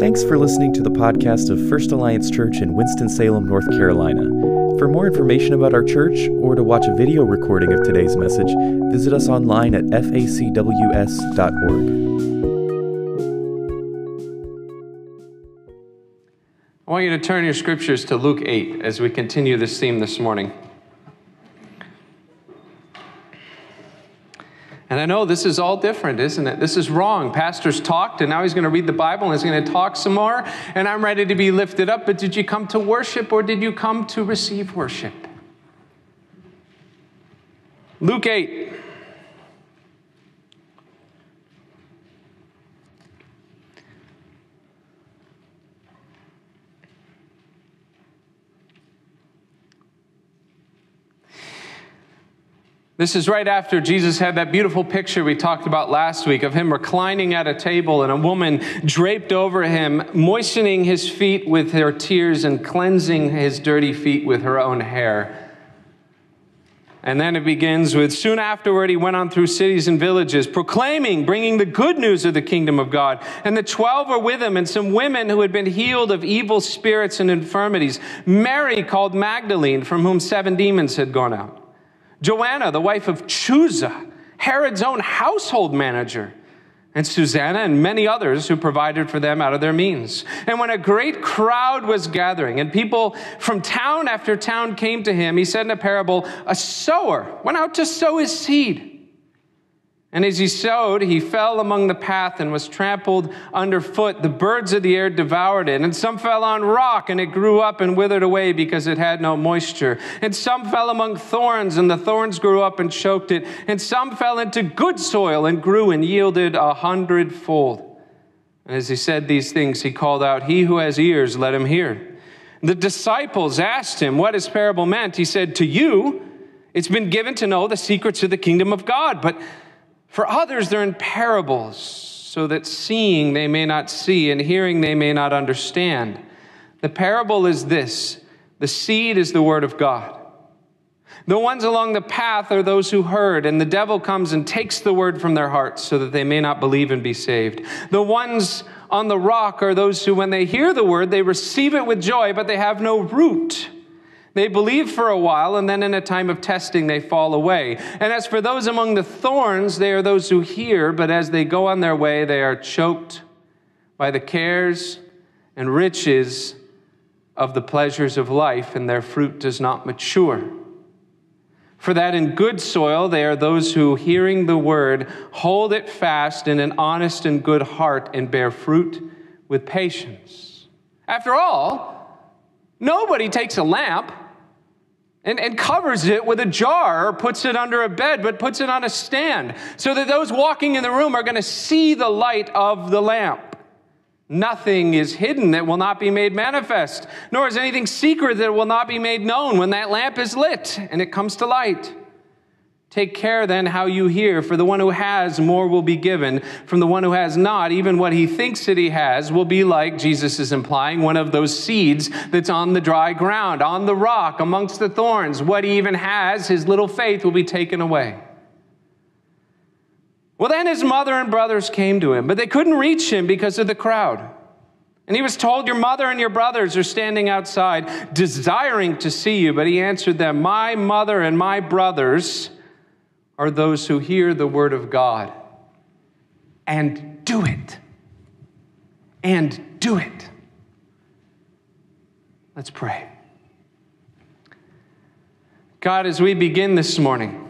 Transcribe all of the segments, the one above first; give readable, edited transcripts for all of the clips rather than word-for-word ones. Thanks for listening to the podcast of First Alliance Church in Winston-Salem, North Carolina. For more information about our church or to watch a video recording of today's message, visit us online at facws.org. I want you to turn your scriptures to Luke 8 as we continue this theme this morning. And I know this is all different, isn't it? This is wrong. Pastor's talked, and now he's going to read the Bible, and he's going to talk some more, and I'm ready to be lifted up. But did you come to worship, or did you come to receive worship? Luke 8. This is right after Jesus had that beautiful picture we talked about last week of him reclining at a table and a woman draped over him, moistening his feet with her tears and cleansing his dirty feet with her own hair. And then it begins with, soon afterward he went on through cities and villages, proclaiming, bringing the good news of the kingdom of God. And the 12 were with him, and some women who had been healed of evil spirits and infirmities. Mary, called Magdalene, from whom 7 demons had gone out. Joanna, the wife of Chuza, Herod's own household manager, and Susanna and many others who provided for them out of their means. And when a great crowd was gathering and people from town after town came to him, he said in a parable, a sower went out to sow his seed. And as he sowed, he fell among the path and was trampled underfoot. The birds of the air devoured it. And some fell on rock, and it grew up and withered away because it had no moisture. And some fell among thorns, and the thorns grew up and choked it. And some fell into good soil and grew and yielded 100-fold. And as he said these things, he called out, "He who has ears, let him hear." The disciples asked him what his parable meant. He said, "To you, it's been given to know the secrets of the kingdom of God, but for others, they're in parables, so that seeing they may not see, and hearing they may not understand." The parable is this: the seed is the word of God. The ones along the path are those who heard, and the devil comes and takes the word from their hearts, so that they may not believe and be saved. The ones on the rock are those who, when they hear the word, they receive it with joy, but they have no root. They believe for a while, and then in a time of testing, they fall away. And as for those among the thorns, they are those who hear, but as they go on their way, they are choked by the cares and riches of the pleasures of life, and their fruit does not mature. For that in good soil, they are those who, hearing the word, hold it fast in an honest and good heart and bear fruit with patience. After all, nobody takes a lamp and covers it with a jar or puts it under a bed, but puts it on a stand so that those walking in the room are going to see the light of the lamp. Nothing is hidden that will not be made manifest, nor is anything secret that will not be made known when that lamp is lit and it comes to light. Take care then how you hear, for the one who has, more will be given. From the one who has not, even what he thinks that he has will be like, Jesus is implying, one of those seeds that's on the dry ground, on the rock, amongst the thorns. What he even has, his little faith, will be taken away. Well, then his mother and brothers came to him, but they couldn't reach him because of the crowd. And he was told, "Your mother and your brothers are standing outside, desiring to see you." But he answered them, "My mother and my brothers are those who hear the word of God and do it." And do it. Let's pray. God, as we begin this morning,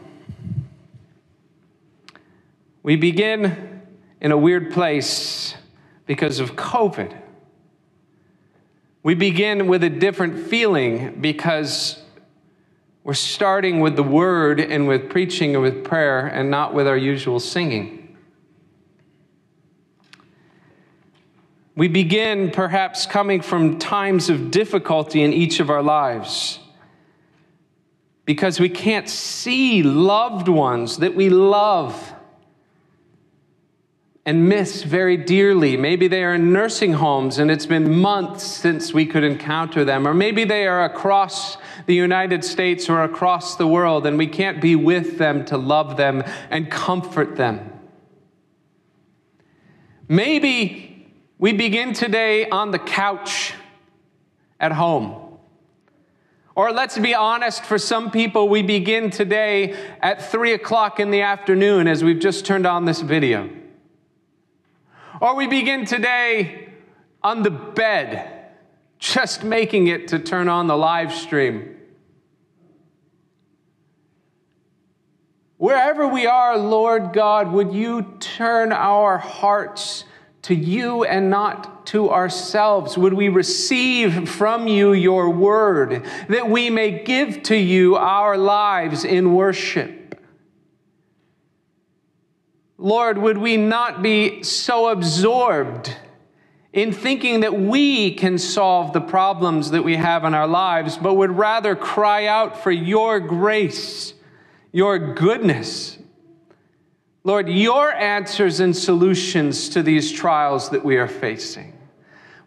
we begin in a weird place because of COVID. We begin with a different feeling because we're starting with the word and with preaching and with prayer and not with our usual singing. We begin perhaps coming from times of difficulty in each of our lives because we can't see loved ones that we love and miss very dearly. Maybe they are in nursing homes and it's been months since we could encounter them. Or maybe they are across the United States or across the world and we can't be with them to love them and comfort them. Maybe We begin today on the couch at home. Or let's be honest, for some people, we begin today at 3 o'clock in the afternoon as we've just turned on this video. Or we begin today on the bed, just making it to turn on the live stream. Wherever we are, Lord God, would you turn our hearts to you and not to ourselves? Would we receive from you your word, that we may give to you our lives in worship? Lord, would we not be so absorbed in thinking that we can solve the problems that we have in our lives, but would rather cry out for your grace, your goodness, Lord, your answers and solutions to these trials that we are facing.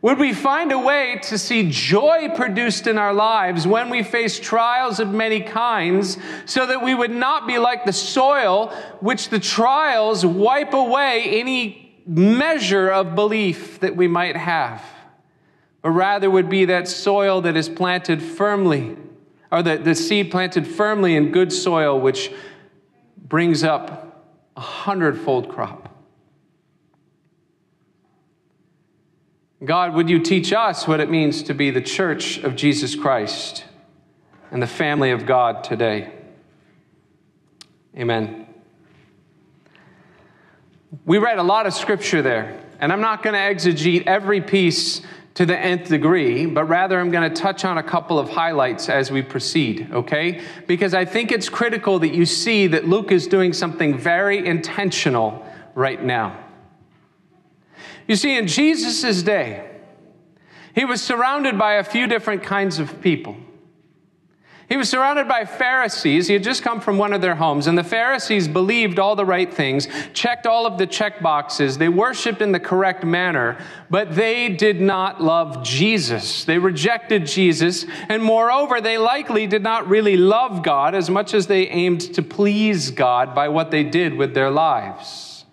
Would we find a way to see joy produced in our lives when we face trials of many kinds, so that we would not be like the soil which the trials wipe away any measure of belief that we might have, but rather would be that soil that is planted firmly, or the seed planted firmly in good soil, which brings up 100-fold crop. God, would you teach us what it means to be the church of Jesus Christ and the family of God today? Amen. We read a lot of scripture there, and I'm not going to exegete every piece to the nth degree, but rather I'm going to touch on a couple of highlights as we proceed, okay? Because I think it's critical that you see that Luke is doing something very intentional right now. You see, in Jesus' day, he was surrounded by a few different kinds of people. He was surrounded by Pharisees. He had just come from one of their homes, and the Pharisees believed all the right things, checked all of the check boxes. They worshiped in the correct manner, but they did not love Jesus. They rejected Jesus, and moreover, they likely did not really love God as much as they aimed to please God by what they did with their lives.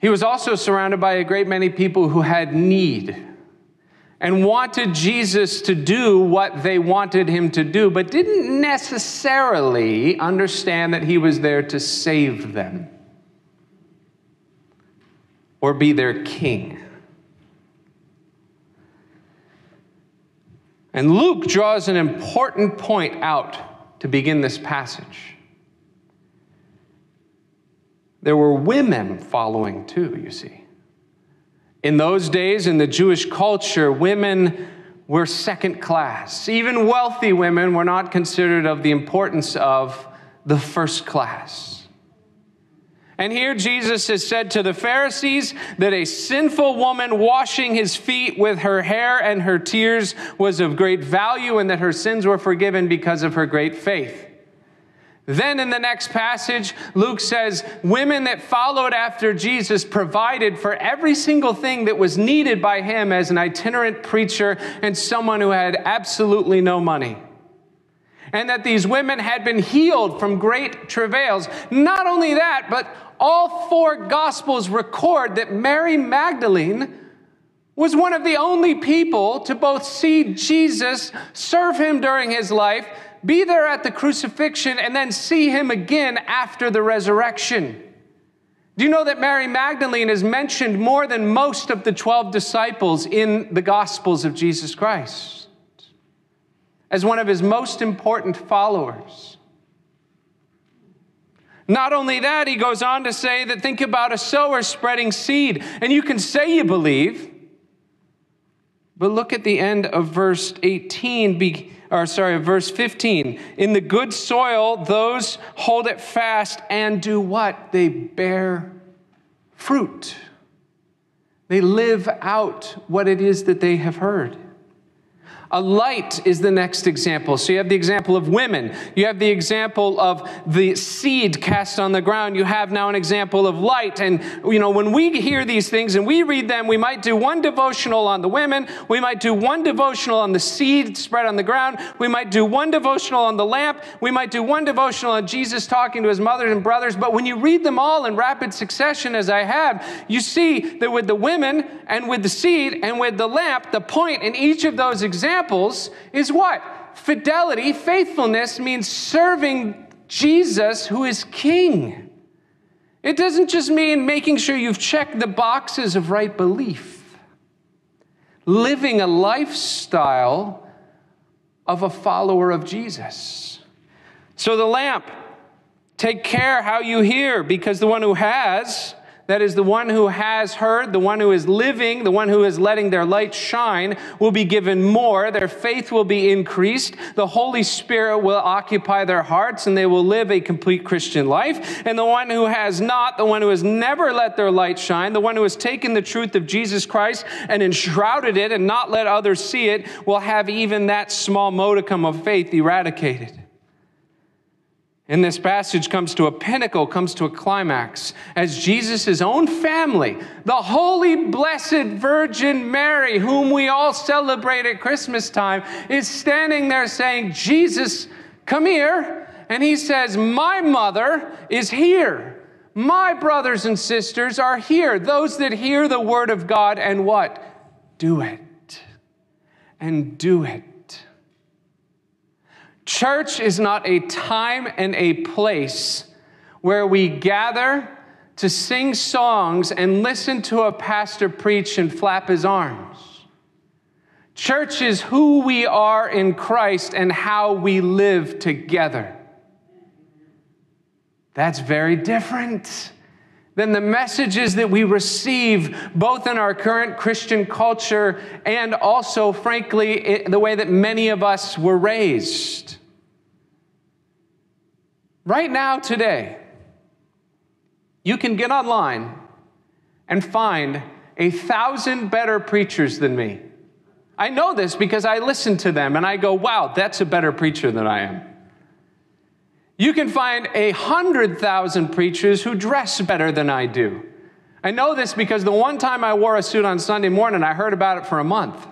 He was also surrounded by a great many people who had need and wanted Jesus to do what they wanted him to do, but didn't necessarily understand that he was there to save them or be their king. And Luke draws an important point out to begin this passage. There were women following too, you see. In those days, in the Jewish culture, women were second class. Even wealthy women were not considered of the importance of the first class. And here Jesus has said to the Pharisees that a sinful woman washing his feet with her hair and her tears was of great value, and that her sins were forgiven because of her great faith. Then in the next passage, Luke says, women that followed after Jesus provided for every single thing that was needed by him as an itinerant preacher and someone who had absolutely no money. And that these women had been healed from great travails. Not only that, but all four Gospels record that Mary Magdalene was one of the only people to both see Jesus, serve him during his life, be there at the crucifixion, and then see him again after the resurrection. Do you know that Mary Magdalene is mentioned more than most of the 12 disciples in the Gospels of Jesus Christ as one of his most important followers? Not only that, he goes on to say that think about a sower spreading seed, and you can say you believe, but look at the end of verse 18, or sorry, verse 15. In the good soil, those hold it fast and do what? They bear fruit. They live out what it is that they have heard. A light is the next example. So you have the example of women. You have the example of the seed cast on the ground. You have now an example of light. And, you know, when we hear these things and we read them, we might do one devotional on the women. We might do one devotional on the seed spread on the ground. We might do one devotional on the lamp. We might do one devotional on Jesus talking to his mother and brothers. But when you read them all in rapid succession, as I have, you see that with the women and with the seed and with the lamp, the point in each of those examples is what? Fidelity, faithfulness means serving Jesus who is King. It doesn't just mean making sure you've checked the boxes of right belief. Living a lifestyle of a follower of Jesus. So the lamp, take care how you hear, because the one who has, that is, the one who has heard, the one who is living, the one who is letting their light shine, will be given more. Their faith will be increased. The Holy Spirit will occupy their hearts, and they will live a complete Christian life. And the one who has not, the one who has never let their light shine, the one who has taken the truth of Jesus Christ and enshrouded it and not let others see it, will have even that small modicum of faith eradicated. And this passage comes to a pinnacle, comes to a climax, as Jesus' own family, the Holy Blessed Virgin Mary, whom we all celebrate at Christmas time, is standing there saying, Jesus, come here. And he says, my mother is here. My brothers and sisters are here. Those that hear the word of God and what? Do it. And do it. Church is not a time and a place where we gather to sing songs and listen to a pastor preach and flap his arms. Church is who we are in Christ and how we live together. That's very different than the messages that we receive both in our current Christian culture and also, frankly, the way that many of us were raised. Right now, today, you can get online and find 1,000 better preachers than me. I know this because I listen to them and I go, wow, that's a better preacher than I am. You can find 100,000 preachers who dress better than I do. I know this because the one time I wore a suit on Sunday morning, I heard about it for a month.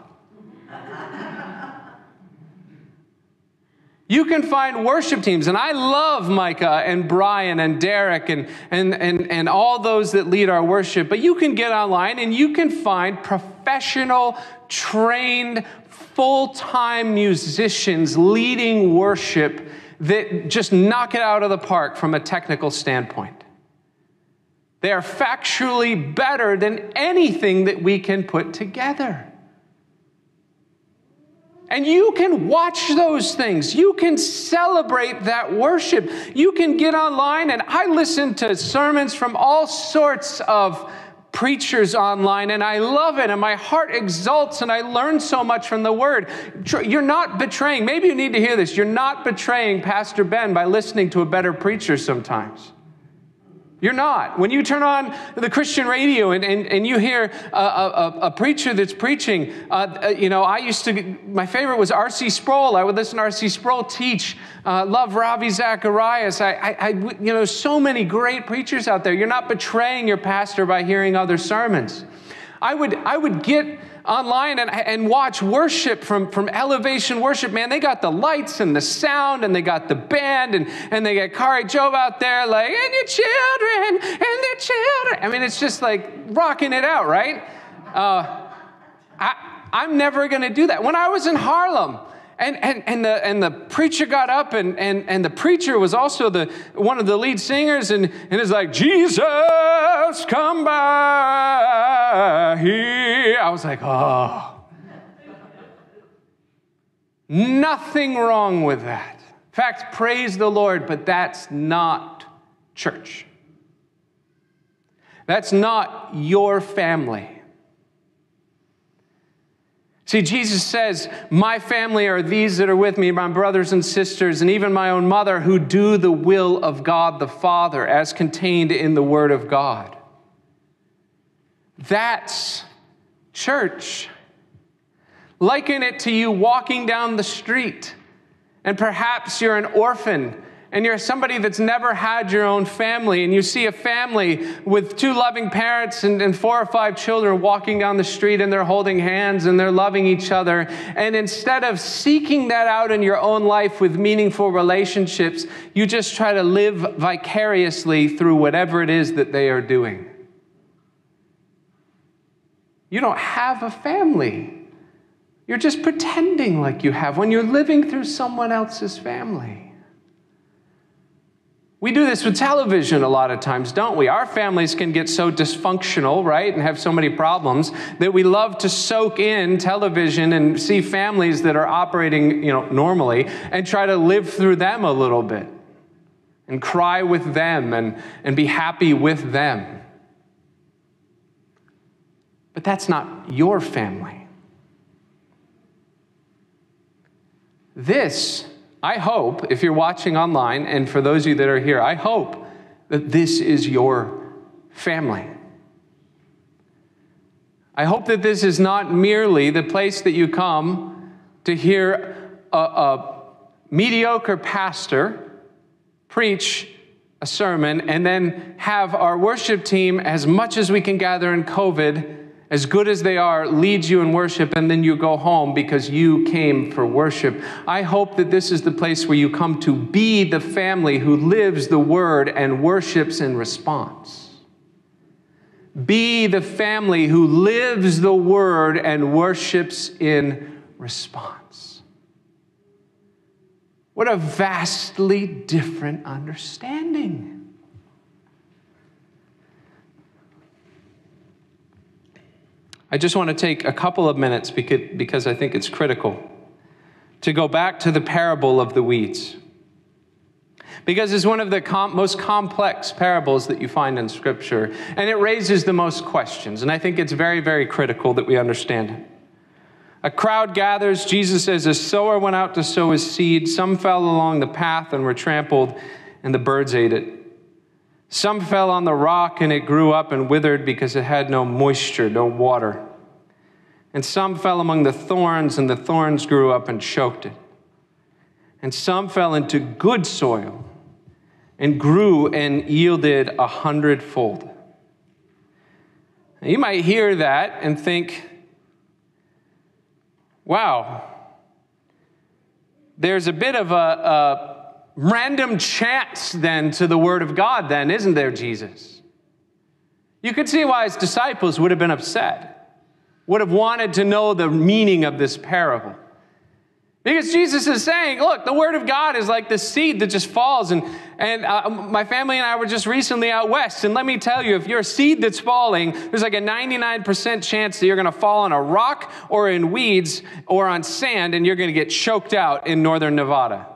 You can find worship teams, and I love Micah and Brian and Derek and all those that lead our worship, but you can get online and you can find professional, trained, full-time musicians leading worship that just knock it out of the park from a technical standpoint. They are factually better than anything that we can put together. And you can watch those things. You can celebrate that worship. You can get online, and I listen to sermons from all sorts of preachers online, and I love it, and my heart exults, and I learn so much from the Word. You're not betraying, maybe you need to hear this, you're not betraying Pastor Ben by listening to a better preacher sometimes. You're not. When you turn on the Christian radio and you hear a preacher that's preaching, you know, I used to, my favorite was R.C. Sproul. I would listen to R.C. Sproul teach. Love Ravi Zacharias. You know, so many great preachers out there. You're not betraying your pastor by hearing other sermons. I would get online and watch worship from Elevation Worship. Man, they got the lights and the sound, and they got the band, and they got Kari Jo out there like, and your children, and their children. I mean, it's just like rocking it out, right? I'm never going to do that. When I was in Harlem, And the preacher got up, and the preacher was also one of the lead singers, and it's like, Jesus, come by here. I was like, oh. Nothing wrong with that. In fact, praise the Lord, but that's not church. That's not your family. See, Jesus says, my family are these that are with me, my brothers and sisters, and even my own mother, who do the will of God the Father, as contained in the Word of God. That's church. Liken it to you walking down the street, and perhaps you're an orphan, and you're somebody that's never had your own family, and you see a family with two loving parents and 4 or 5 children walking down the street, and they're holding hands, and they're loving each other. And instead of seeking that out in your own life with meaningful relationships, you just try to live vicariously through whatever it is that they are doing. You don't have a family. You're just pretending like you have when you're living through someone else's family. We do this with television a lot of times, don't we? Our families can get so dysfunctional, right, and have so many problems that we love to soak in television and see families that are operating, normally, and try to live through them a little bit and cry with them and be happy with them. But that's not your family. This, I hope, if you're watching online, and for those of you that are here, I hope that this is your family. I hope that this is not merely the place that you come to hear a mediocre pastor preach a sermon and then have our worship team, as much as we can gather in COVID, as good as they are, leads you in worship, and then you go home because you came for worship. I hope that this is the place where you come to be the family who lives the word and worships in response. Be the family who lives the word and worships in response. What a vastly different understanding. I just want to take a couple of minutes, because I think it's critical, to go back to the parable of the weeds, because it's one of the most complex parables that you find in Scripture, and it raises the most questions, and I think it's very, very critical that we understand it. A crowd gathers. Jesus says, "A sower went out to sow his seed. Some fell along the path and were trampled, and the birds ate it. Some fell on the rock, and it grew up and withered because it had no moisture, no water. And some fell among the thorns, and the thorns grew up and choked it. And some fell into good soil and grew and yielded 100-fold. Now, you might hear that and think, wow, there's a bit of a random chance then to the word of God then, isn't there, Jesus? You could see why his disciples would have been upset, would have wanted to know the meaning of this parable. Because Jesus is saying, look, the word of God is like the seed that just falls. And my family and I were just recently out west. And let me tell you, if you're a seed that's falling, there's like a 99% chance that you're going to fall on a rock or in weeds or on sand, and you're going to get choked out in northern Nevada.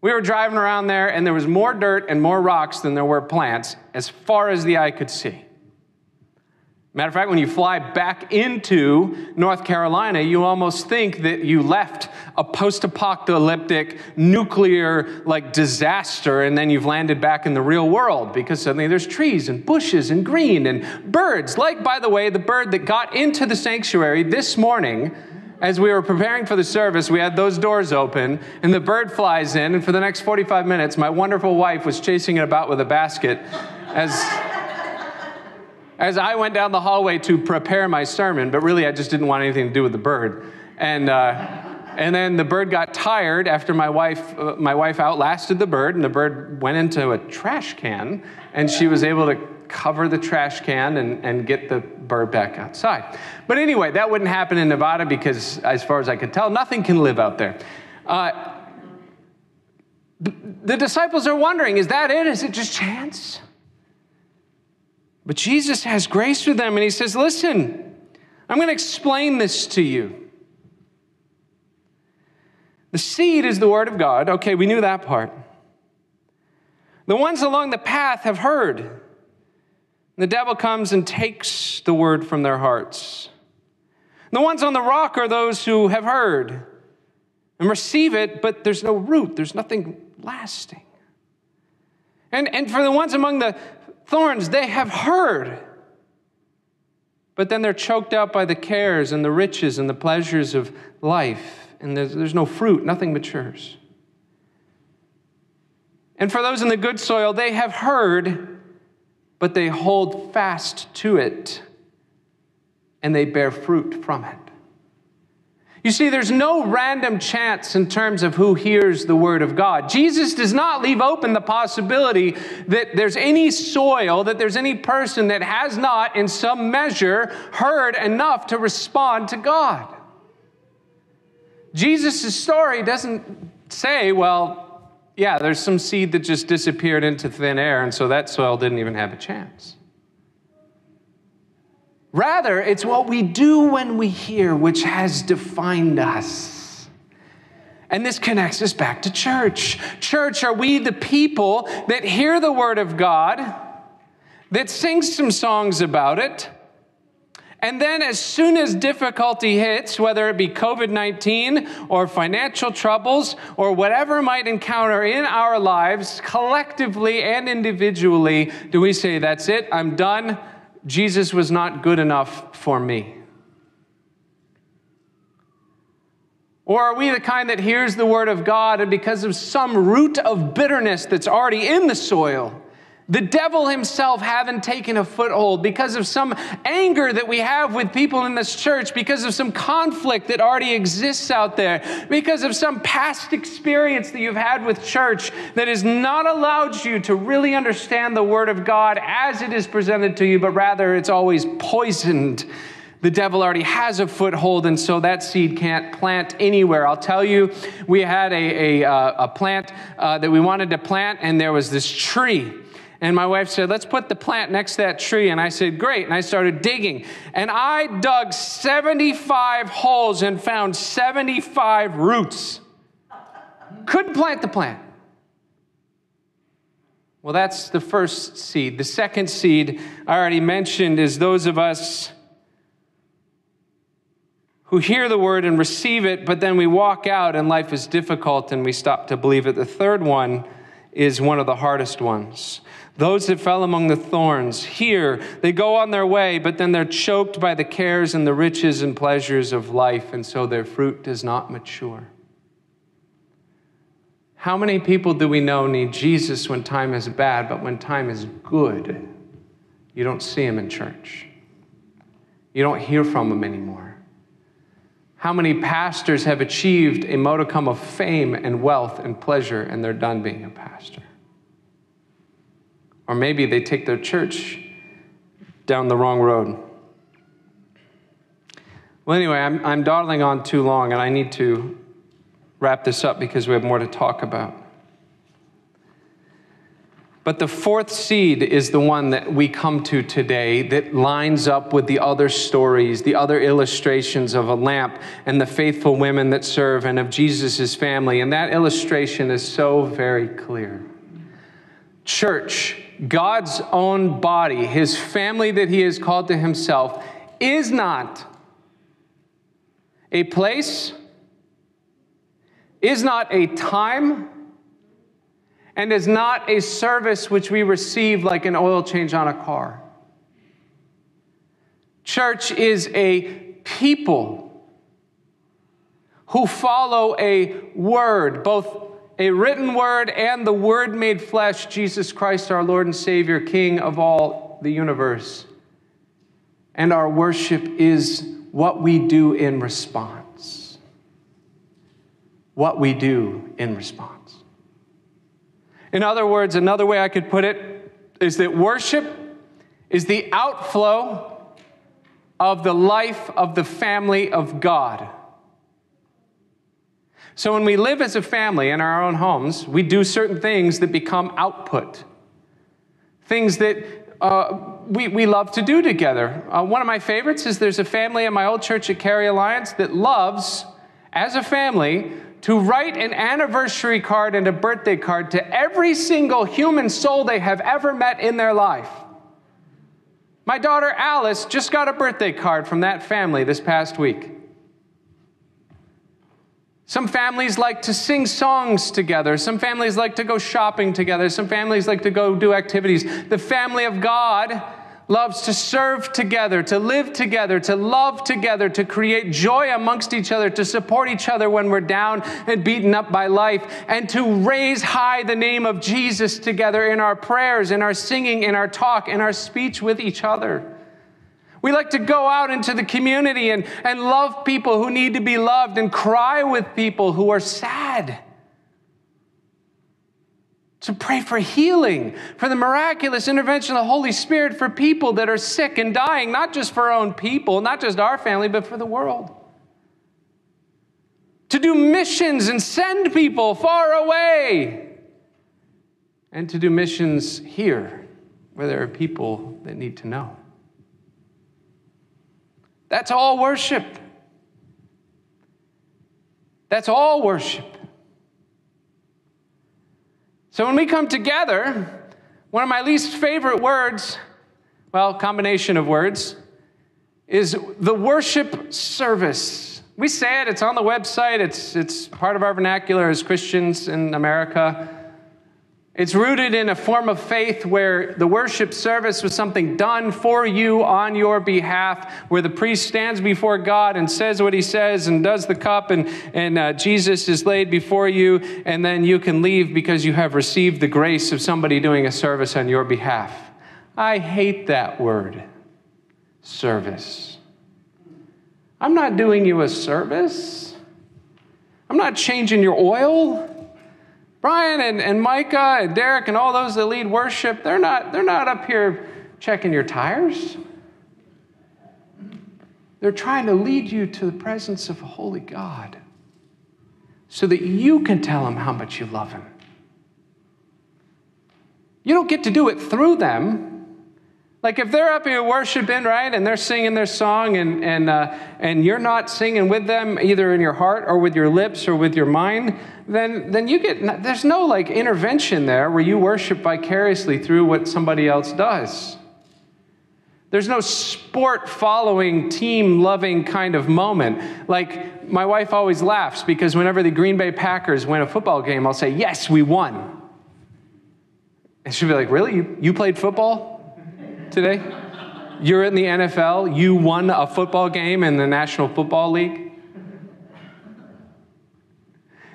We were driving around there, and there was more dirt and more rocks than there were plants, as far as the eye could see. Matter of fact, when you fly back into North Carolina, you almost think that you left a post-apocalyptic nuclear disaster, and then you've landed back in the real world, because suddenly there's trees and bushes and green and birds. By the way, the bird that got into the sanctuary this morning. As we were preparing for the service, we had those doors open, and the bird flies in, and for the next 45 minutes, my wonderful wife was chasing it about with a basket as I went down the hallway to prepare my sermon, but really I just didn't want anything to do with the bird. And then the bird got tired after my wife outlasted the bird, and the bird went into a trash can, and she was able to cover the trash can and get the bird back outside. But anyway, that wouldn't happen in Nevada because, as far as I could tell, nothing can live out there. The disciples are wondering, is that it? Is it just chance? But Jesus has grace for them, and he says, listen, I'm going to explain this to you. The seed is the word of God. Okay, we knew that part. The ones along the path have heard. The devil comes and takes the word from their hearts. The ones on the rock are those who have heard and receive it, but there's no root. There's nothing lasting. And for the ones among the thorns, they have heard. But then they're choked out by the cares and the riches and the pleasures of life. And there's no fruit, nothing matures. And for those in the good soil, they have heard, but they hold fast to it, and they bear fruit from it. You see, there's no random chance in terms of who hears the word of God. Jesus does not leave open the possibility that there's any soil, that there's any person that has not, in some measure, heard enough to respond to God. Jesus' story doesn't say, well, yeah, there's some seed that just disappeared into thin air, and so that soil didn't even have a chance. Rather, it's what we do when we hear which has defined us. And this connects us back to church. Church, are we the people that hear the word of God, that sing some songs about it, and then as soon as difficulty hits, whether it be COVID-19 or financial troubles or whatever might encounter in our lives, collectively and individually, do we say, that's it, I'm done. Jesus was not good enough for me? Or are we the kind that hears the word of God, and because of some root of bitterness that's already in the soil, the devil himself having taken a foothold, because of some anger that we have with people in this church, because of some conflict that already exists out there, because of some past experience that you've had with church that has not allowed you to really understand the word of God as it is presented to you, but rather it's always poisoned. The devil already has a foothold, and so that seed can't plant anywhere. I'll tell you, we had a plant that we wanted to plant, and there was this tree. And my wife said, let's put the plant next to that tree. And I said, great. And I started digging. And I dug 75 holes and found 75 roots. Couldn't plant the plant. Well, that's the first seed. The second seed I already mentioned is those of us who hear the word and receive it, but then we walk out and life is difficult and we stop to believe it. The third one is one of the hardest ones. Those that fell among the thorns, here, they go on their way, but then they're choked by the cares and the riches and pleasures of life, and so their fruit does not mature. How many people do we know need Jesus when time is bad, but when time is good, you don't see him in church? You don't hear from him anymore. How many pastors have achieved a modicum of fame and wealth and pleasure, and they're done being a pastor? Or maybe they take their church down the wrong road. Well, anyway, I'm dawdling on too long, and I need to wrap this up because we have more to talk about. But the fourth seed is the one that we come to today that lines up with the other stories, the other illustrations of a lamp and the faithful women that serve and of Jesus' family. And that illustration is so very clear. Church, God's own body, his family that he has called to himself, is not a place, is not a time, and is not a service which we receive like an oil change on a car. Church is a people who follow a word, both a written word and the word made flesh, Jesus Christ, our Lord and Savior, King of all the universe. And our worship is what we do in response. What we do in response. In other words, another way I could put it is that worship is the outflow of the life of the family of God. So when we live as a family in our own homes, we do certain things that become output, things that we love to do together. One of my favorites is there's a family in my old church at Cary Alliance that loves, as a family, to write an anniversary card and a birthday card to every single human soul they have ever met in their life. My daughter Alice just got a birthday card from that family this past week. Some families like to sing songs together. Some families like to go shopping together. Some families like to go do activities. The family of God loves to serve together, to live together, to love together, to create joy amongst each other, to support each other when we're down and beaten up by life, and to raise high the name of Jesus together in our prayers, in our singing, in our talk, in our speech with each other. We like to go out into the community and love people who need to be loved and cry with people who are sad. To pray for healing, for the miraculous intervention of the Holy Spirit for people that are sick and dying, not just for our own people, not just our family, but for the world. To do missions and send people far away. And to do missions here, where there are people that need to know. That's all worship. That's all worship. So when we come together, one of my least favorite words, well, combination of words, is the worship service. We say it, it's on the website, it's part of our vernacular as Christians in America. It's rooted in a form of faith where the worship service was something done for you on your behalf, where the priest stands before God and says what he says and does the cup, and Jesus is laid before you, and then you can leave because you have received the grace of somebody doing a service on your behalf. I hate that word, service. I'm not doing you a service. I'm not changing your oil. Brian and Micah and Derek and all those that lead worship, they're not up here checking your tires. They're trying to lead you to the presence of a holy God so that you can tell him how much you love him. You don't get to do it through them. Like if they're up here worshiping, right, and they're singing their song and you're not singing with them either in your heart or with your lips or with your mind, then you get, there's no like intervention there where you worship vicariously through what somebody else does. There's no sport following, team loving kind of moment. Like my wife always laughs because whenever the Green Bay Packers win a football game, I'll say, yes, we won. And she'll be like, really? You played football today? You're in the NFL, you won a football game in the National Football League?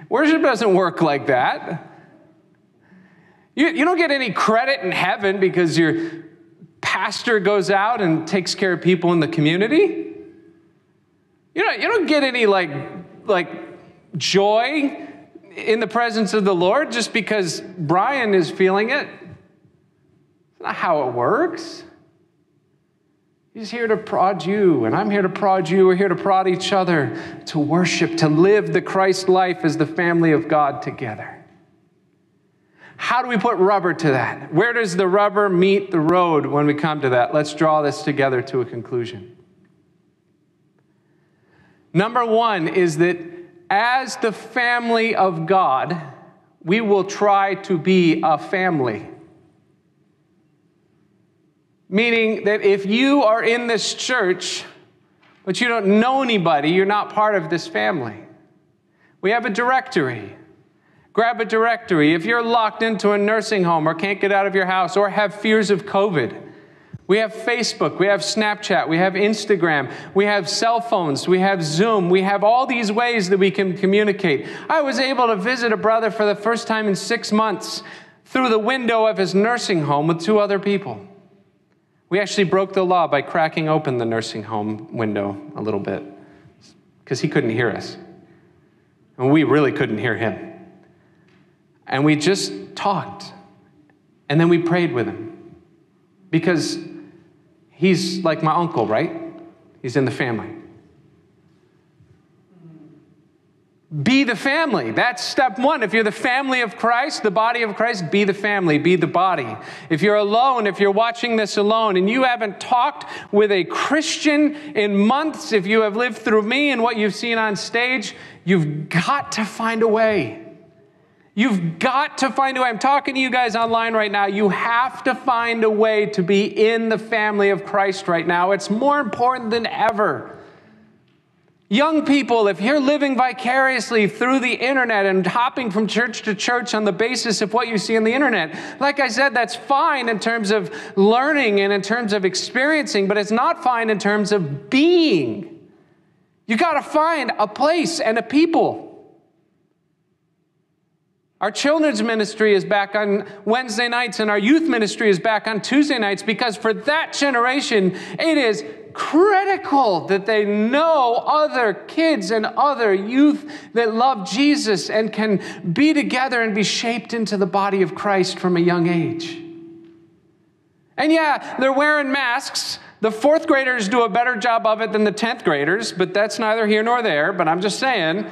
Worship doesn't work like that. You don't get any credit in heaven because your pastor goes out and takes care of people in the community. You don't get any like joy in the presence of the Lord just because Brian is feeling it. It's not how it works. He's here to prod you, and I'm here to prod you. We're here to prod each other, to worship, to live the Christ life as the family of God together. How do we put rubber to that? Where does the rubber meet the road when we come to that? Let's draw this together to a conclusion. Number one is that as the family of God, we will try to be a family. Meaning that if you are in this church, but you don't know anybody, you're not part of this family. We have a directory. Grab a directory. If you're locked into a nursing home or can't get out of your house or have fears of COVID, we have Facebook, we have Snapchat, we have Instagram, we have cell phones, we have Zoom, we have all these ways that we can communicate. I was able to visit a brother for the first time in 6 months through the window of his nursing home with 2 other people. We actually broke the law by cracking open the nursing home window a little bit because he couldn't hear us. And we really couldn't hear him. And we just talked. And then we prayed with him because he's like my uncle, right? He's in the family. Be the family. That's step one. If you're the family of Christ, the body of Christ, be the family, be the body. If you're alone, if you're watching this alone, and you haven't talked with a Christian in months, if you have lived through me and what you've seen on stage, you've got to find a way. You've got to find a way. I'm talking to you guys online right now. You have to find a way to be in the family of Christ right now. It's more important than ever. Young people, if you're living vicariously through the internet and hopping from church to church on the basis of what you see on the internet, like I said, that's fine in terms of learning and in terms of experiencing, but it's not fine in terms of being. You got to find a place and a people. Our children's ministry is back on Wednesday nights and our youth ministry is back on Tuesday nights because for that generation, it is critical that they know other kids and other youth that love Jesus and can be together and be shaped into the body of Christ from a young age. And yeah, they're wearing masks. The fourth graders do a better job of it than the 10th graders, but that's neither here nor there, but I'm just saying.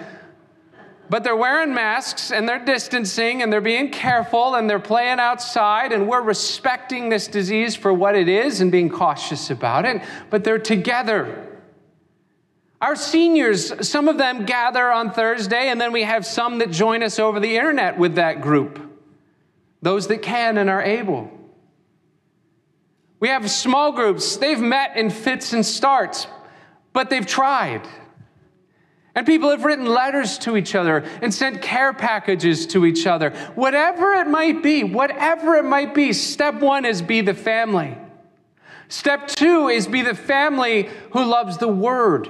But they're wearing masks, and they're distancing, and they're being careful, and they're playing outside, and we're respecting this disease for what it is and being cautious about it, but they're together. Our seniors, some of them gather on Thursday, and then we have some that join us over the internet with that group, those that can and are able. We have small groups. They've met in fits and starts, but they've tried. And people have written letters to each other and sent care packages to each other. Whatever it might be, step one is be the family. Step two is be the family who loves the Word.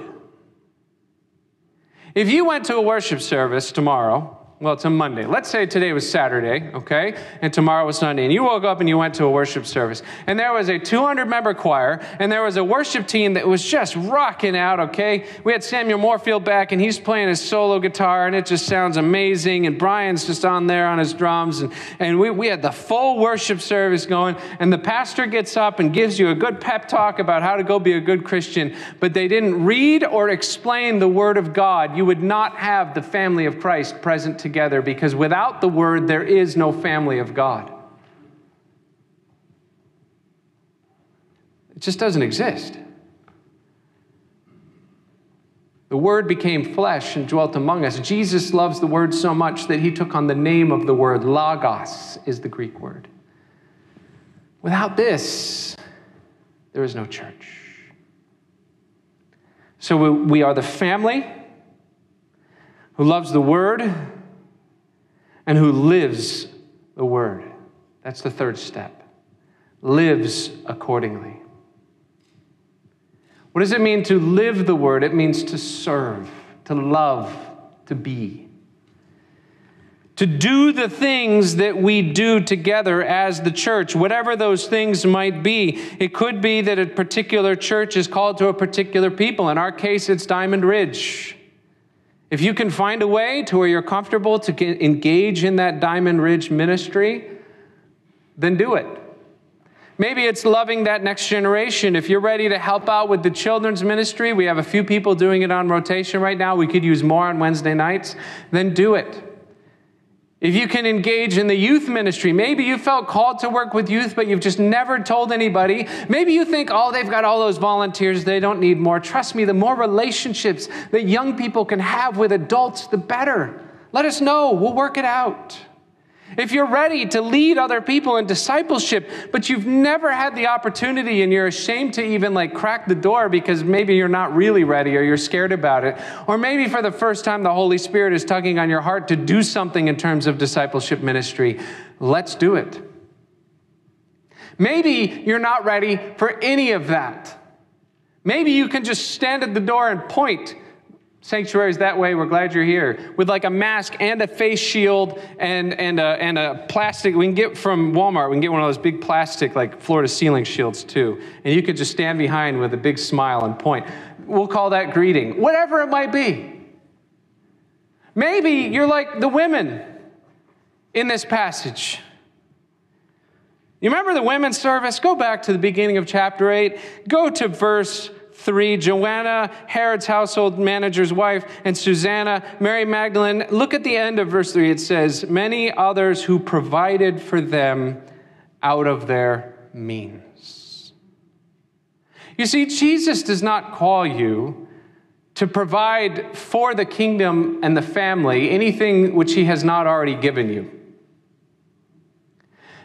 If you went to a worship service tomorrow, well, it's a Monday. Let's say today was Saturday, okay? And tomorrow was Sunday. And you woke up and you went to a worship service. And there was a 200-member choir. And there was a worship team that was just rocking out, okay? We had Samuel Morfield back, and he's playing his solo guitar, and it just sounds amazing. And Brian's just on there on his drums. And we had the full worship service going. And the pastor gets up and gives you a good pep talk about how to go be a good Christian. But they didn't read or explain the Word of God. You would not have the family of Christ present together. Because without the Word, there is no family of God. It just doesn't exist. The Word became flesh and dwelt among us. Jesus loves the Word so much that he took on the name of the Word. Logos is the Greek word. Without this, there is no church. So we are the family who loves the Word and who lives the Word. That's the third step. Lives accordingly. What does it mean to live the Word? It means to serve, to love, to be. To do the things that we do together as the church, whatever those things might be. It could be that a particular church is called to a particular people. In our case, it's Diamond Ridge. If you can find a way to where you're comfortable to engage in that Diamond Ridge ministry, then do it. Maybe it's loving that next generation. If you're ready to help out with the children's ministry, we have a few people doing it on rotation right now. We could use more on Wednesday nights. Then do it. If you can engage in the youth ministry, maybe you felt called to work with youth, but you've just never told anybody. Maybe you think, oh, they've got all those volunteers. They don't need more. Trust me, the more relationships that young people can have with adults, the better. Let us know. We'll work it out. If you're ready to lead other people in discipleship, but you've never had the opportunity and you're ashamed to even crack the door because maybe you're not really ready or you're scared about it, or maybe for the first time the Holy Spirit is tugging on your heart to do something in terms of discipleship ministry, let's do it. Maybe you're not ready for any of that. Maybe you can just stand at the door and point. Sanctuaries that way, we're glad you're here, with a mask and a face shield and a plastic. We can get from Walmart, we can get one of those big plastic floor-to-ceiling shields too. And you could just stand behind with a big smile and point. We'll call that greeting, whatever it might be. Maybe you're like the women in this passage. You remember the women's service? Go back to the beginning of chapter 8. Go to verse 3, Joanna, Herod's household manager's wife, and Susanna, Mary Magdalene. Look at the end of verse 3. It says, many others who provided for them out of their means. You see, Jesus does not call you to provide for the kingdom and the family anything which he has not already given you.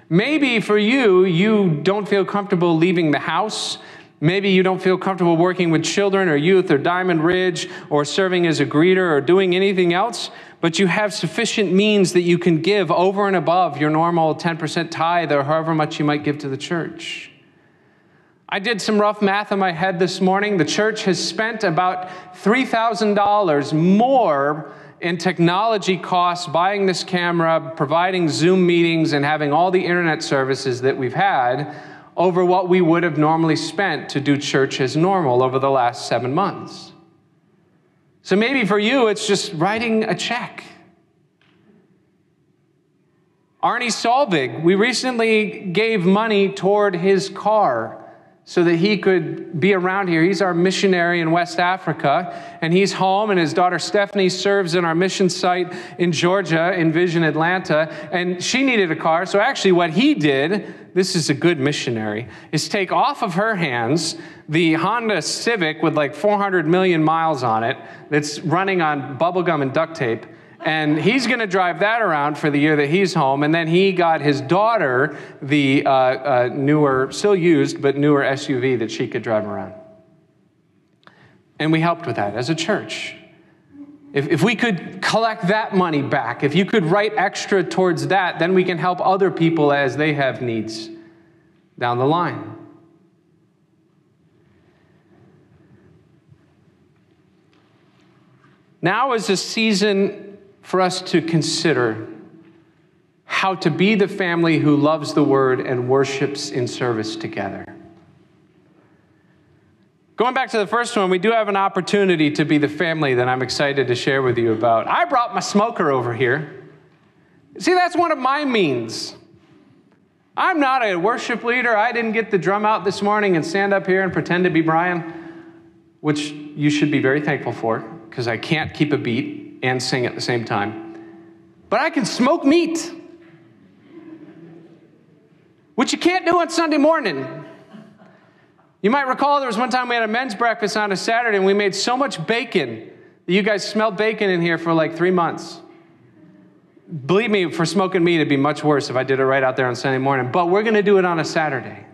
Maybe for you, you don't feel comfortable leaving the house. Maybe you don't feel comfortable working with children or youth or Diamond Ridge or serving as a greeter or doing anything else, but you have sufficient means that you can give over and above your normal 10% tithe or however much you might give to the church. I did some rough math in my head this morning. The church has spent about $3,000 more in technology costs, buying this camera, providing Zoom meetings, and having all the internet services that we've had over what we would have normally spent to do church as normal over the last 7 months. So maybe for you, it's just writing a check. Arnie Solvig, we recently gave money toward his car so that he could be around here. He's our missionary in West Africa, and he's home, and his daughter Stephanie serves in our mission site in Georgia, in Vision Atlanta, and she needed a car. So actually what he did, this is a good missionary, is take off of her hands the Honda Civic with like 400 million miles on it that's running on bubblegum and duct tape, and he's going to drive that around for the year that he's home. And then he got his daughter the newer, still used, but newer SUV that she could drive around. And we helped with that as a church. If we could collect that money back, if you could write extra towards that, then we can help other people as they have needs down the line. Now is a season for us to consider how to be the family who loves the word and worships in service together. Going back to the first one, we do have an opportunity to be the family that I'm excited to share with you about. I brought my smoker over here. See, that's one of my means. I'm not a worship leader. I didn't get the drum out this morning and stand up here and pretend to be Brian, which you should be very thankful for, because I can't keep a beat and sing at the same time. But I can smoke meat, which you can't do on Sunday morning. You might recall there was one time we had a men's breakfast on a Saturday, and we made so much bacon that you guys smelled bacon in here for like 3 months. Believe me, for smoking meat, it'd be much worse if I did it right out there on Sunday morning, but we're gonna do it on a Saturday.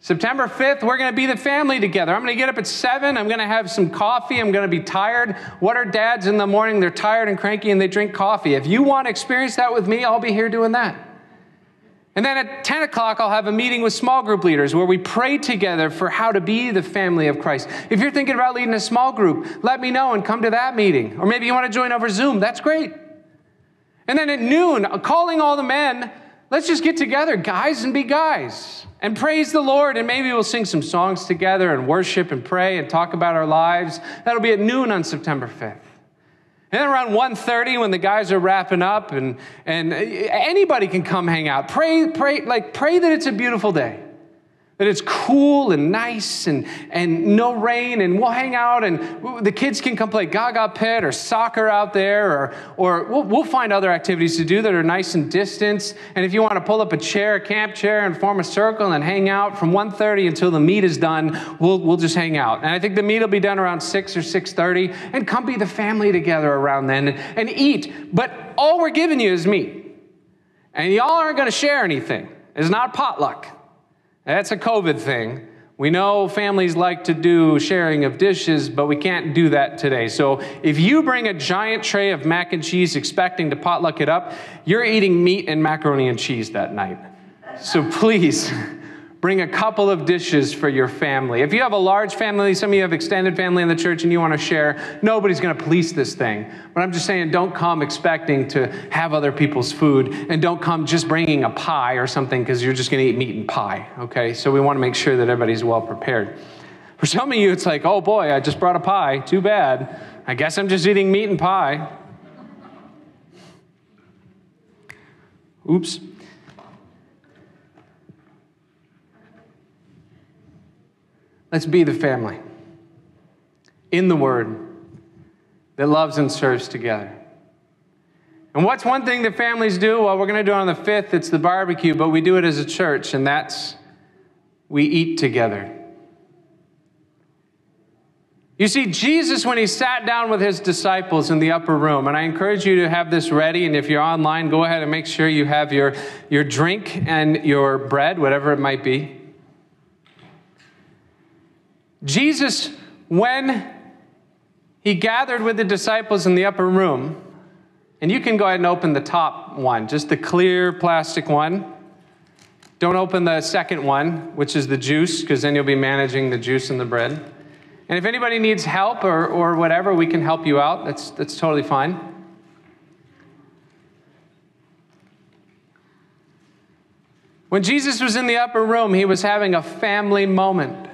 September 5th, we're going to be the family together. I'm going to get up at 7. I'm going to have some coffee. I'm going to be tired. What are dads in the morning? They're tired and cranky, and they drink coffee. If you want to experience that with me, I'll be here doing that. And then at 10 o'clock, I'll have a meeting with small group leaders where we pray together for how to be the family of Christ. If you're thinking about leading a small group, let me know and come to that meeting. Or maybe you want to join over Zoom. That's great. And then at noon, calling all the men, let's just get together, guys, and be guys. And praise the Lord, and maybe we'll sing some songs together and worship and pray and talk about our lives. That'll be at noon on September 5th. And then around 1:30, when the guys are wrapping up, and anybody can come hang out. Pray that it's a beautiful day, that it's cool and nice and no rain, and we'll hang out, and the kids can come play Gaga Pit or soccer out there, or we'll find other activities to do that are nice and distanced. And if you want to pull up a chair, a camp chair, and form a circle and hang out from 1:30 until the meat is done, we'll just hang out. And I think the meat will be done around 6 or 6:30, and come be the family together around then and eat. But all we're giving you is meat. And y'all aren't going to share anything. It's not potluck. That's a COVID thing. We know families like to do sharing of dishes, but we can't do that today. So if you bring a giant tray of mac and cheese expecting to potluck it up, you're eating meat and macaroni and cheese that night. So please bring a couple of dishes for your family. If you have a large family, some of you have extended family in the church and you want to share, nobody's going to police this thing. But I'm just saying, don't come expecting to have other people's food, and don't come just bringing a pie or something, because you're just going to eat meat and pie, okay? So we want to make sure that everybody's well prepared. For some of you, it's like, oh boy, I just brought a pie. Too bad. I guess I'm just eating meat and pie. Oops. Let's be the family in the word that loves and serves together. And what's one thing that families do? Well, we're going to do it on the 5th. It's the barbecue, but we do it as a church, and that's we eat together. You see, Jesus, when he sat down with his disciples in the upper room, and I encourage you to have this ready, and if you're online, go ahead and make sure you have your drink and your bread, whatever it might be. Jesus, when he gathered with the disciples in the upper room, and you can go ahead and open the top one, just the clear plastic one. Don't open the second one, which is the juice, because then you'll be managing the juice and the bread. And if anybody needs help or whatever, we can help you out. That's totally fine. When Jesus was in the upper room, he was having a family moment.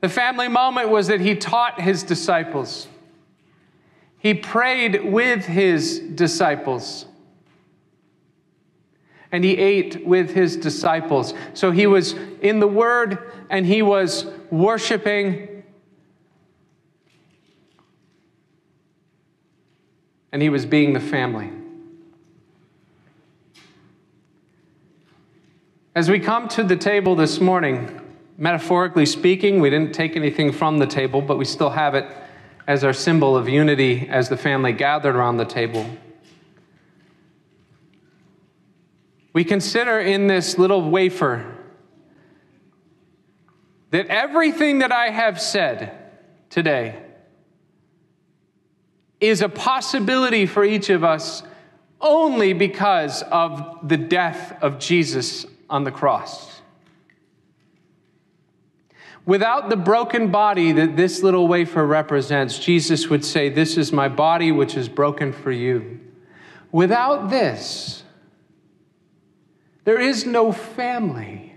The family moment was that he taught his disciples. He prayed with his disciples. And he ate with his disciples. So he was in the Word and he was worshiping. And he was being the family. As we come to the table this morning, metaphorically speaking, we didn't take anything from the table, but we still have it as our symbol of unity as the family gathered around the table. We consider in this little wafer that everything that I have said today is a possibility for each of us only because of the death of Jesus on the cross. Without the broken body that this little wafer represents, Jesus would say, "This is my body which is broken for you." Without this, there is no family.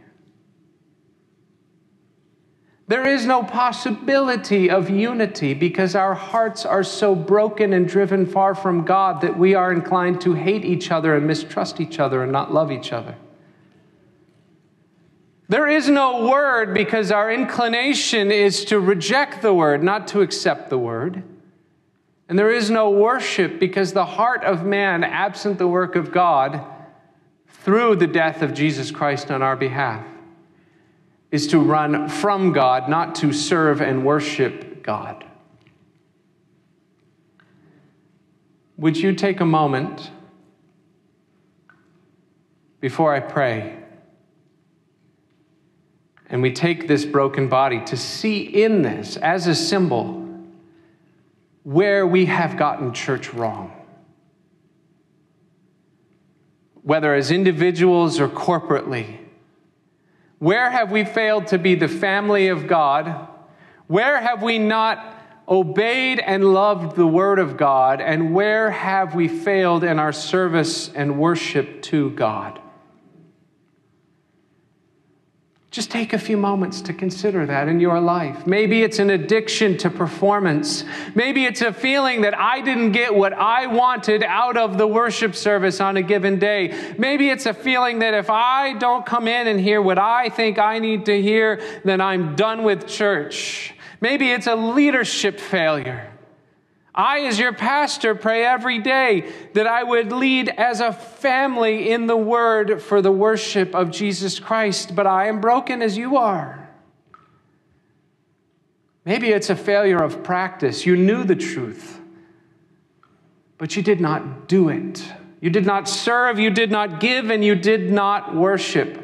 There is no possibility of unity because our hearts are so broken and driven far from God that we are inclined to hate each other and mistrust each other and not love each other. There is no word because our inclination is to reject the word, not to accept the word. And there is no worship because the heart of man, absent the work of God, through the death of Jesus Christ on our behalf, is to run from God, not to serve and worship God. Would you take a moment before I pray? And we take this broken body to see in this, as a symbol, where we have gotten church wrong. Whether as individuals or corporately. Where have we failed to be the family of God? Where have we not obeyed and loved the Word of God? And where have we failed in our service and worship to God? Just take a few moments to consider that in your life. Maybe it's an addiction to performance. Maybe it's a feeling that I didn't get what I wanted out of the worship service on a given day. Maybe it's a feeling that if I don't come in and hear what I think I need to hear, then I'm done with church. Maybe it's a leadership failure. I, as your pastor, pray every day that I would lead as a family in the Word for the worship of Jesus Christ, but I am broken as you are. Maybe it's a failure of practice. You knew the truth, but you did not do it. You did not serve, you did not give, and you did not worship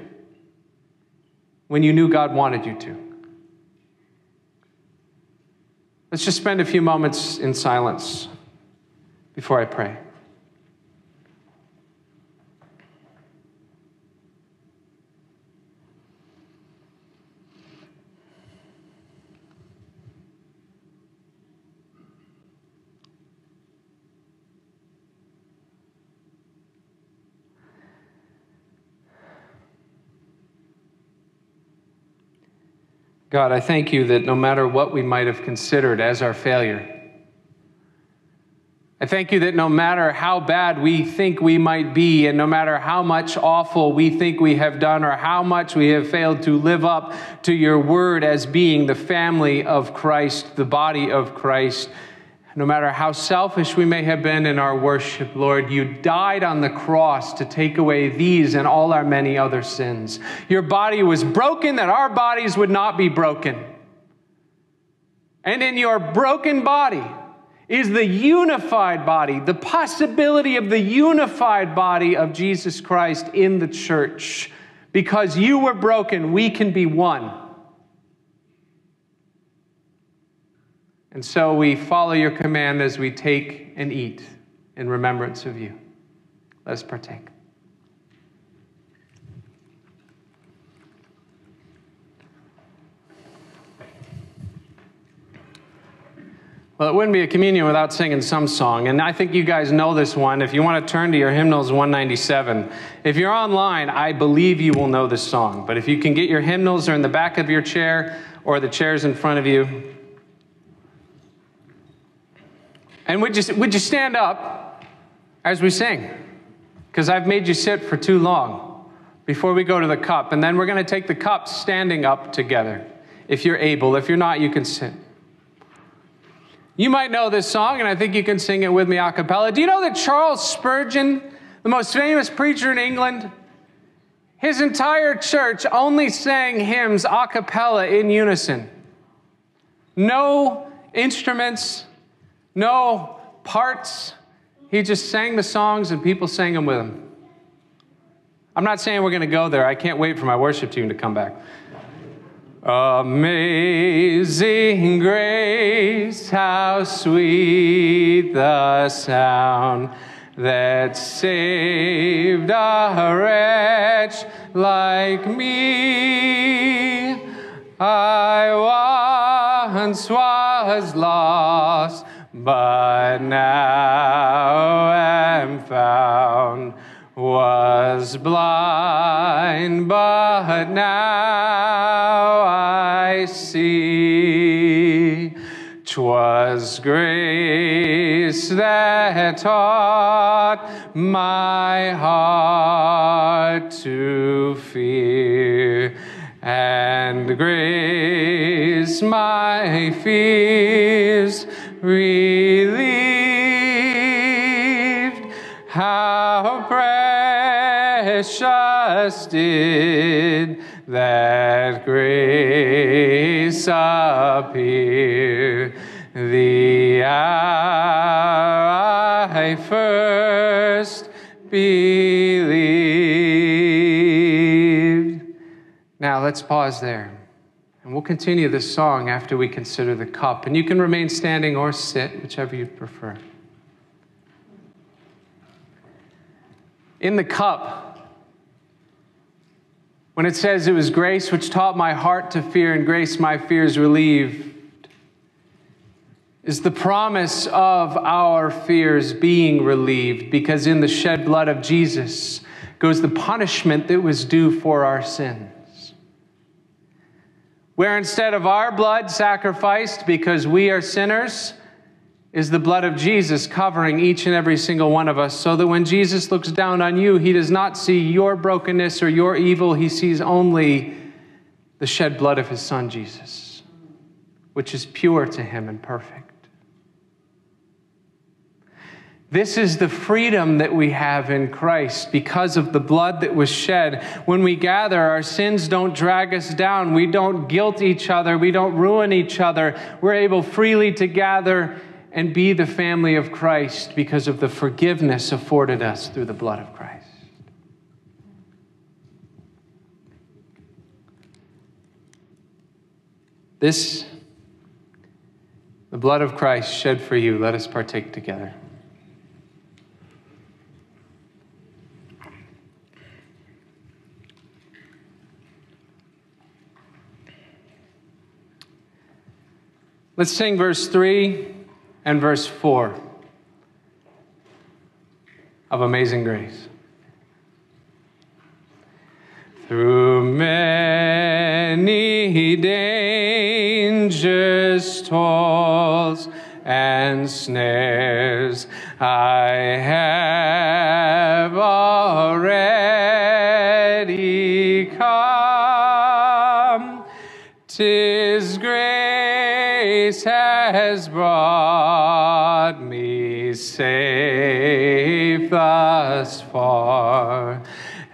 when you knew God wanted you to. Let's just spend a few moments in silence before I pray. God, I thank you that no matter what we might have considered as our failure, I thank you that no matter how bad we think we might be and no matter how much awful we think we have done or how much we have failed to live up to your word as being the family of Christ, the body of Christ, no matter how selfish we may have been in our worship, Lord, you died on the cross to take away these and all our many other sins. Your body was broken that our bodies would not be broken. And in your broken body is the unified body, the possibility of the unified body of Jesus Christ in the church, Because you were broken, we can be one. And so we follow your command as we take and eat in remembrance of you. Let us partake. Well, it wouldn't be a communion without singing some song, and I think you guys know this one. If you want to turn to your hymnals, 197. If you're online, I believe you will know this song, but if you can get your hymnals, they're in the back of your chair or the chairs in front of you. And would you stand up as we sing? Because I've made you sit for too long before we go to the cup, and then we're going to take the cup standing up together. If you're able, if you're not, you can sit. You might know this song, and I think you can sing it with me a cappella. Do you know that Charles Spurgeon, the most famous preacher in England, his entire church only sang hymns a cappella in unison? No instruments, no parts. He just sang the songs, and people sang them with him. I'm not saying we're going to go there. I can't wait for my worship team to come back. Amazing grace, how sweet the sound that saved a wretch like me. I once was lost, but now am found. Was blind, but now I see. 'Twas grace that taught my heart to fear, and grace my fears relieved. How precious did that grace appear the hour I first believed. Now let's pause there, and we'll continue this song after we consider the cup. And you can remain standing or sit, whichever you prefer. In the cup, when it says it was grace which taught my heart to fear and grace my fears relieved, is the promise of our fears being relieved, because in the shed blood of Jesus goes the punishment that was due for our sins. Where instead of our blood sacrificed because we are sinners, is the blood of Jesus covering each and every single one of us, so that when Jesus looks down on you, he does not see your brokenness or your evil. He sees only the shed blood of his son, Jesus, which is pure to him and perfect. This is the freedom that we have in Christ because of the blood that was shed. When we gather, our sins don't drag us down. We don't guilt each other. We don't ruin each other. We're able freely to gather and be the family of Christ because of the forgiveness afforded us through the blood of Christ. This, the blood of Christ shed for you, let us partake together. Let's sing verse 3. And verse 4 of Amazing Grace. Through many dangers, toils, and snares, I have already come. 'Tis grace has brought me safe thus far,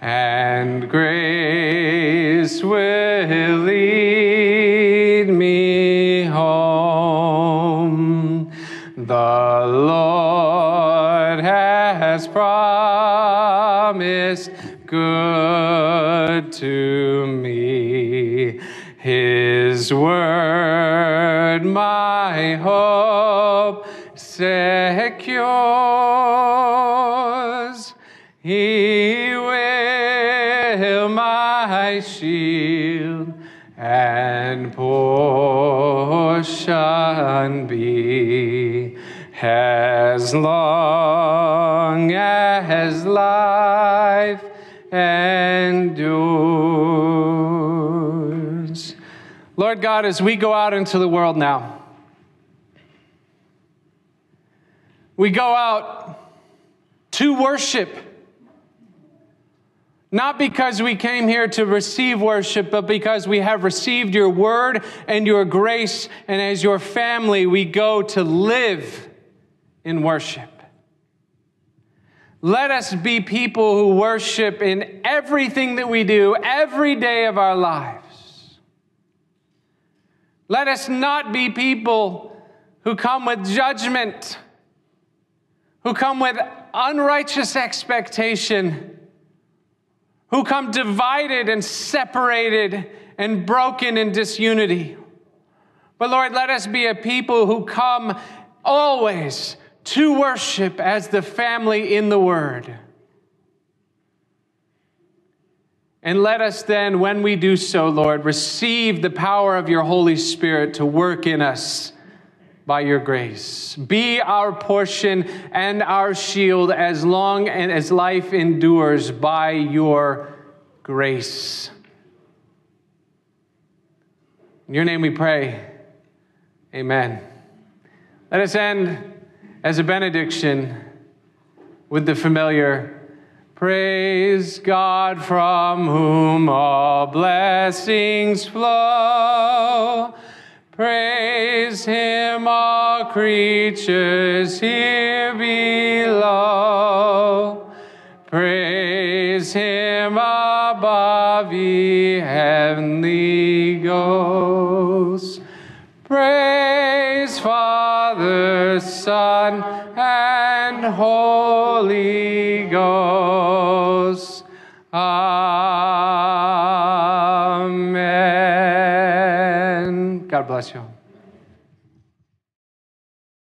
and grace will lead me home. The Lord has promised good good to me. His word, my hope, secures. He will my shield and portion be. As long as life endures. Lord God, as we go out into the world now, we go out to worship. Not because we came here to receive worship, but because we have received your word and your grace, and as your family, we go to live in worship. Let us be people who worship in everything that we do, every day of our lives. Let us not be people who come with judgment, who come with unrighteous expectation, who come divided and separated and broken in disunity. But Lord, let us be a people who come always to worship as the family in the Word. And let us then, when we do so, Lord, receive the power of your Holy Spirit to work in us by your grace. Be our portion and our shield as long as life endures by your grace. In your name we pray. Amen. Let us end as a benediction with the familiar, praise God from whom all blessings flow. Praise him, all creatures here below. Praise him above, ye heavenly ghosts. Praise Father, Son, and Holy Ghost. Amen. God bless you.